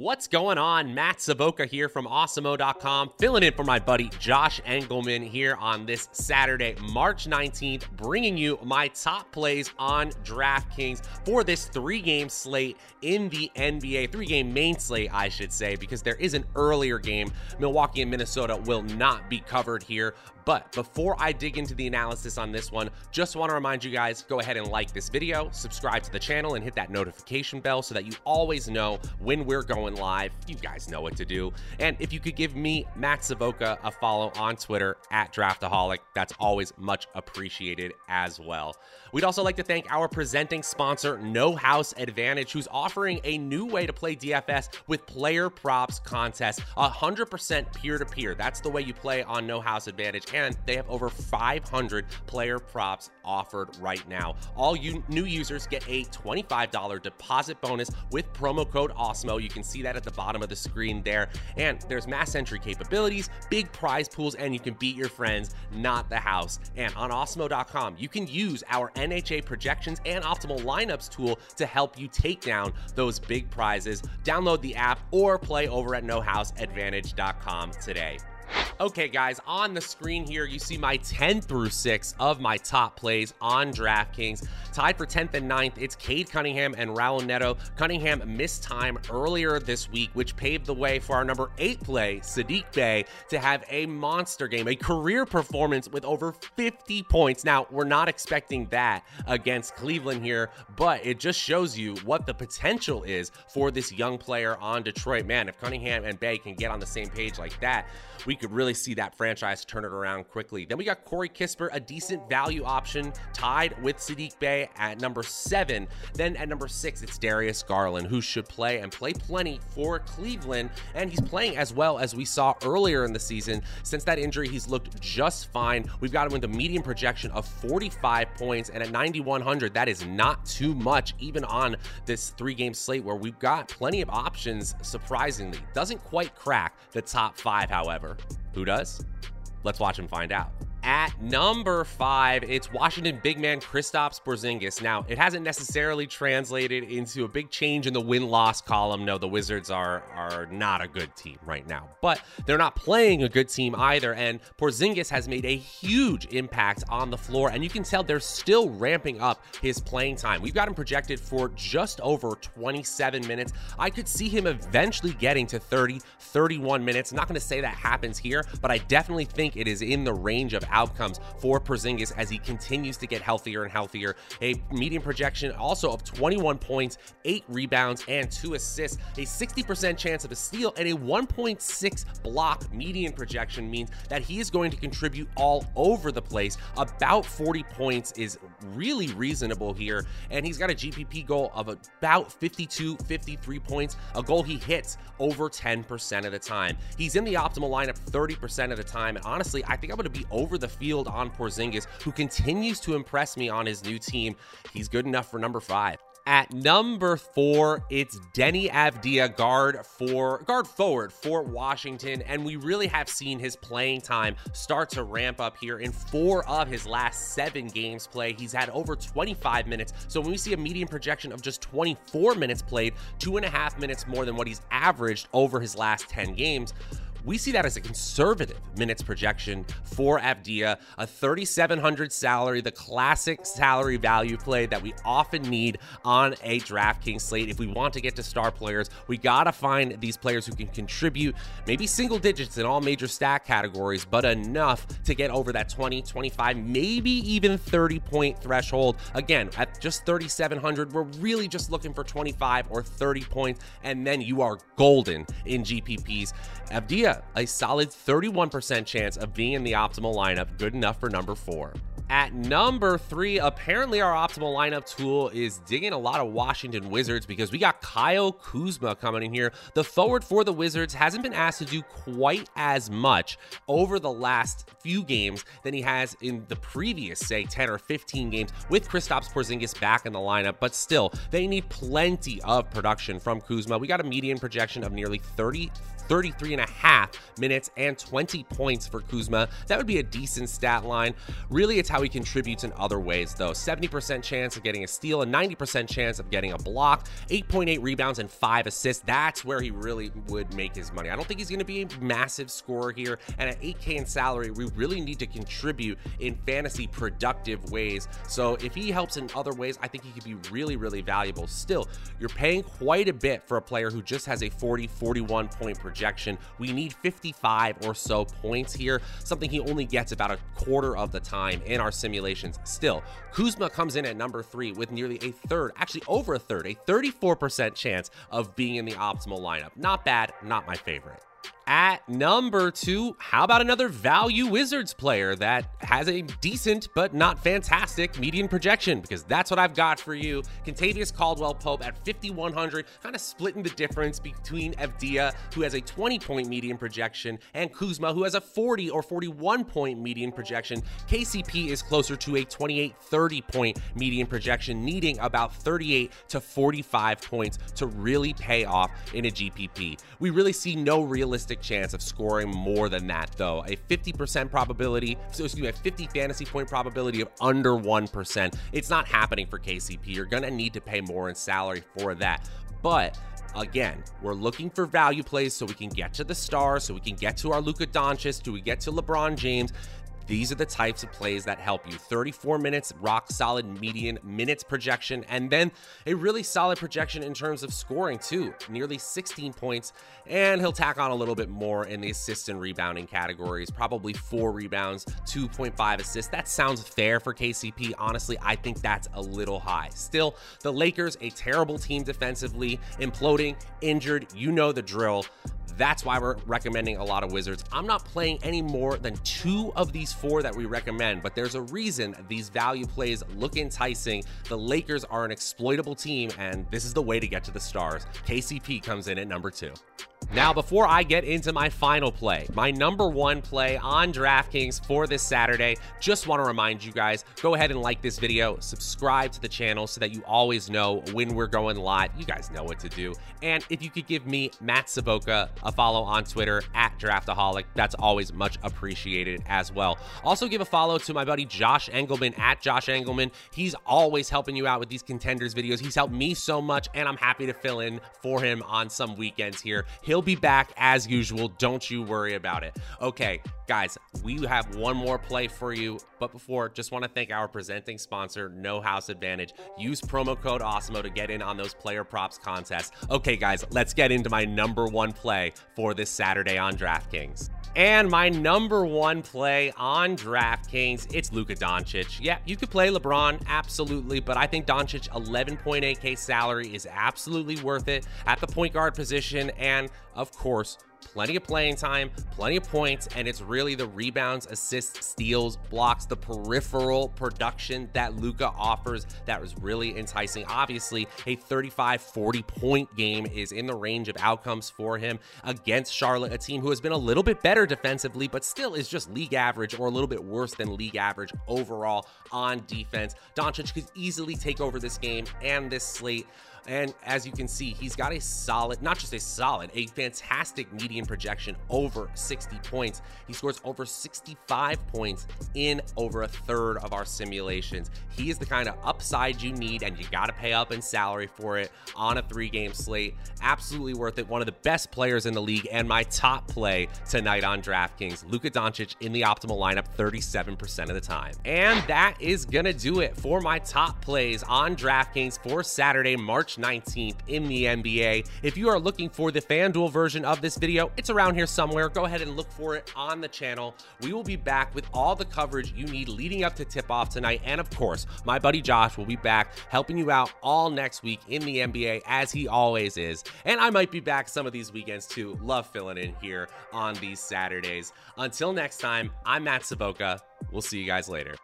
What's going on? Matt Savoca here from Awesemo.com, filling in for my buddy Josh Engelman here on this Saturday, March 19th, bringing you my top plays on DraftKings for this three-game slate in the NBA, three-game main slate, I should say, because there is an earlier game. Milwaukee and Minnesota will not be covered here. But before I dig into the analysis on this one, just want to remind you guys, go ahead and like this video, subscribe to the channel, and hit that notification bell so that you always know when we're going live. You guys know what to do. And if you could give me, Matt Savoca, a follow on Twitter at Draftaholic, that's always much appreciated as well. We'd also like to thank our presenting sponsor, No House Advantage, who's offering a new way to play DFS with player props contests, 100% peer-to-peer. That's the way you play on No House Advantage. And they have over 500 player props offered right now. All you new users get a $25 deposit bonus with promo code AWESEMO. You can see that at the bottom of the screen there. And there's mass entry capabilities, big prize pools, and you can beat your friends, not the house. And on Awesemo.com, you can use our NHA projections and optimal lineups tool to help you take down those big prizes. Download the app or play over at nohouseadvantage.com today. Okay, guys, on the screen here, you see my 10 through 6 of my top plays on DraftKings. Tied for 10th and 9th, it's Cade Cunningham and Raul Neto. Cunningham missed time earlier this week, which paved the way for our number 8 play, Sadiq Bey, to have a monster game, a career performance with over 50 points. Now, we're not expecting that against Cleveland here, but it just shows you what the potential is for this young player on Detroit. Man, if Cunningham and Bey can get on the same page like that, we could really see that franchise turn it around quickly. Then we got Corey Kispert, a decent value option, tied with Sadiq Bey at number 7. Then at number 6, it's Darius Garland, who should play and play plenty for Cleveland. And he's playing as well as we saw earlier in the season. Since that injury, he's looked just fine. We've got him with a median projection of 45 points. And at 9,100, that is not too much, even on this three-game slate where we've got plenty of options, surprisingly. Doesn't quite crack the top 5, however. Who does? Let's watch and find out. At number 5, it's Washington big man Kristaps Porzingis. Now, it hasn't necessarily translated into a big change in the win-loss column. No, the Wizards are not a good team right now, but they're not playing a good team either, and Porzingis has made a huge impact on the floor, and you can tell they're still ramping up his playing time. We've got him projected for just over 27 minutes. I could see him eventually getting to 30, 31 minutes. I'm not going to say that happens here, but I definitely think it is in the range of outcomes for Porzingis as he continues to get healthier and healthier. A median projection also of 21 points, 8 rebounds, and 2 assists. A 60% chance of a steal and a 1.6 block median projection means that he is going to contribute all over the place. About 40 points is really reasonable here, and he's got a GPP goal of about 52, 53 points, a goal he hits over 10% of the time. He's in the optimal lineup 30% of the time, and honestly, I think I'm going to be over the field on Porzingis, who continues to impress me on his new team. He's good enough for number 5. At number 4, it's Denny Avdia, guard forward for Washington, and we really have seen his playing time start to ramp up here. In 4 of his last 7 games play, he's had over 25 minutes. So when we see a median projection of just 24 minutes played, 2.5 minutes more than what he's averaged over his last 10 games, we see that as a conservative minutes projection for Avdia, a $3,700 salary, the classic salary value play that we often need on a DraftKings slate. If we want to get to star players, we got to find these players who can contribute maybe single digits in all major stat categories, but enough to get over that 20, 25, maybe even 30-point threshold. Again, at just $3,700, we're really just looking for 25 or 30 points, and then you are golden in GPPs. Avdia, a solid 31% chance of being in the optimal lineup, good enough for number 4. At number 3, apparently our optimal lineup tool is digging a lot of Washington Wizards because we got Kyle Kuzma coming in here. The forward for the Wizards hasn't been asked to do quite as much over the last few games than he has in the previous, say, 10 or 15 games with Kristaps Porzingis back in the lineup. But still, they need plenty of production from Kuzma. We got a median projection of nearly 33.5 minutes and 20 points for Kuzma. That would be a decent stat line. Really, it's how how he contributes in other ways, though. 70% chance of getting a steal, a 90% chance of getting a block, 8.8 rebounds, and 5 assists. That's where he really would make his money. I don't think he's going to be a massive scorer here, and at $8K in salary, we really need to contribute in fantasy productive ways. So if he helps in other ways, I think he could be really, really valuable. Still, you're paying quite a bit for a player who just has a 40, 41 point projection. We need 55 or so points here, something he only gets about a quarter of the time in our simulations. Still, Kuzma comes in at number 3 with nearly a third, actually over a third, a 34% chance of being in the optimal lineup. Not bad, not my favorite. At number 2, how about another value Wizards player that has a decent but not fantastic median projection? Because that's what I've got for you. Kentavious Caldwell-Pope at 5,100, kind of splitting the difference between Avdia, who has a 20-point median projection, and Kuzma, who has a 40 or 41-point median projection. KCP is closer to a 28, 30-point median projection, needing about 38 to 45 points to really pay off in a GPP. We really see no realistic chance of scoring more than that, though. A 50% probability, so excuse me, a 50 fantasy point probability of under 1%. It's not happening for KCP. You're gonna need to pay more in salary for that. But again, we're looking for value plays so we can get to the stars, so we can get to our Luka Doncic, so we get to LeBron James. These are the types of plays that help you. 34 minutes, rock solid median minutes projection, and then a really solid projection in terms of scoring too, nearly 16 points, and he'll tack on a little bit more in the assist and rebounding categories, probably 4 rebounds, 2.5 assists. That sounds fair for KCP. Honestly, I think that's a little high. Still, the Lakers, a terrible team defensively, imploding, injured, you know the drill. That's why we're recommending a lot of Wizards. I'm not playing any more than 2 of these 4 that we recommend, but there's a reason these value plays look enticing. The Lakers are an exploitable team, and this is the way to get to the stars. KCP comes in at number 2. Now, before I get into my final play, my number 1 play on DraftKings for this Saturday, just want to remind you guys, go ahead and like this video, subscribe to the channel so that you always know when we're going live. You guys know what to do. And if you could give me, Matt Savoca, a follow on Twitter at Draftaholic, that's always much appreciated as well. Also give a follow to my buddy Josh Engelman at Josh Engelman. He's always helping you out with these contenders videos. He's helped me so much, and I'm happy to fill in for him on some weekends here. He'll be back as usual. Don't you worry about it. Okay, guys, we have one more play for you. But before, just want to thank our presenting sponsor, No House Advantage. Use promo code Awesemo to get in on those player props contests. Okay, guys, let's get into my number 1 play for this Saturday on DraftKings. And my number 1 play on DraftKings, it's Luka Doncic. Yeah, you could play LeBron, absolutely, but I think Doncic 11.8K salary is absolutely worth it at the point guard position, and of course, plenty of playing time, plenty of points, and it's really the rebounds, assists, steals, blocks, the peripheral production that Luka offers that was really enticing. Obviously, a 35-40 point game is in the range of outcomes for him against Charlotte, a team who has been a little bit better defensively, but still is just league average or a little bit worse than league average overall on defense. Doncic could easily take over this game and this slate. And as you can see, he's got a solid, not just a solid, a fantastic median projection over 60 points. He scores over 65 points in over a third of our simulations. He is the kind of upside you need, and you got to pay up in salary for it on a 3-game slate. Absolutely worth it. One of the best players in the league, and my top play tonight on DraftKings, Luka Doncic in the optimal lineup 37% of the time. And that is going to do it for my top plays on DraftKings for Saturday, March 19th in the NBA. If you are looking for the FanDuel version of this video, it's around here somewhere. Go ahead and look for it on the channel. We will be back with all the coverage you need leading up to tip-off tonight. And of course, my buddy Josh will be back helping you out all next week in the NBA, as he always is. And I might be back some of these weekends too. Love filling in here on these Saturdays. Until next time, I'm Matt Savoca. We'll see you guys later.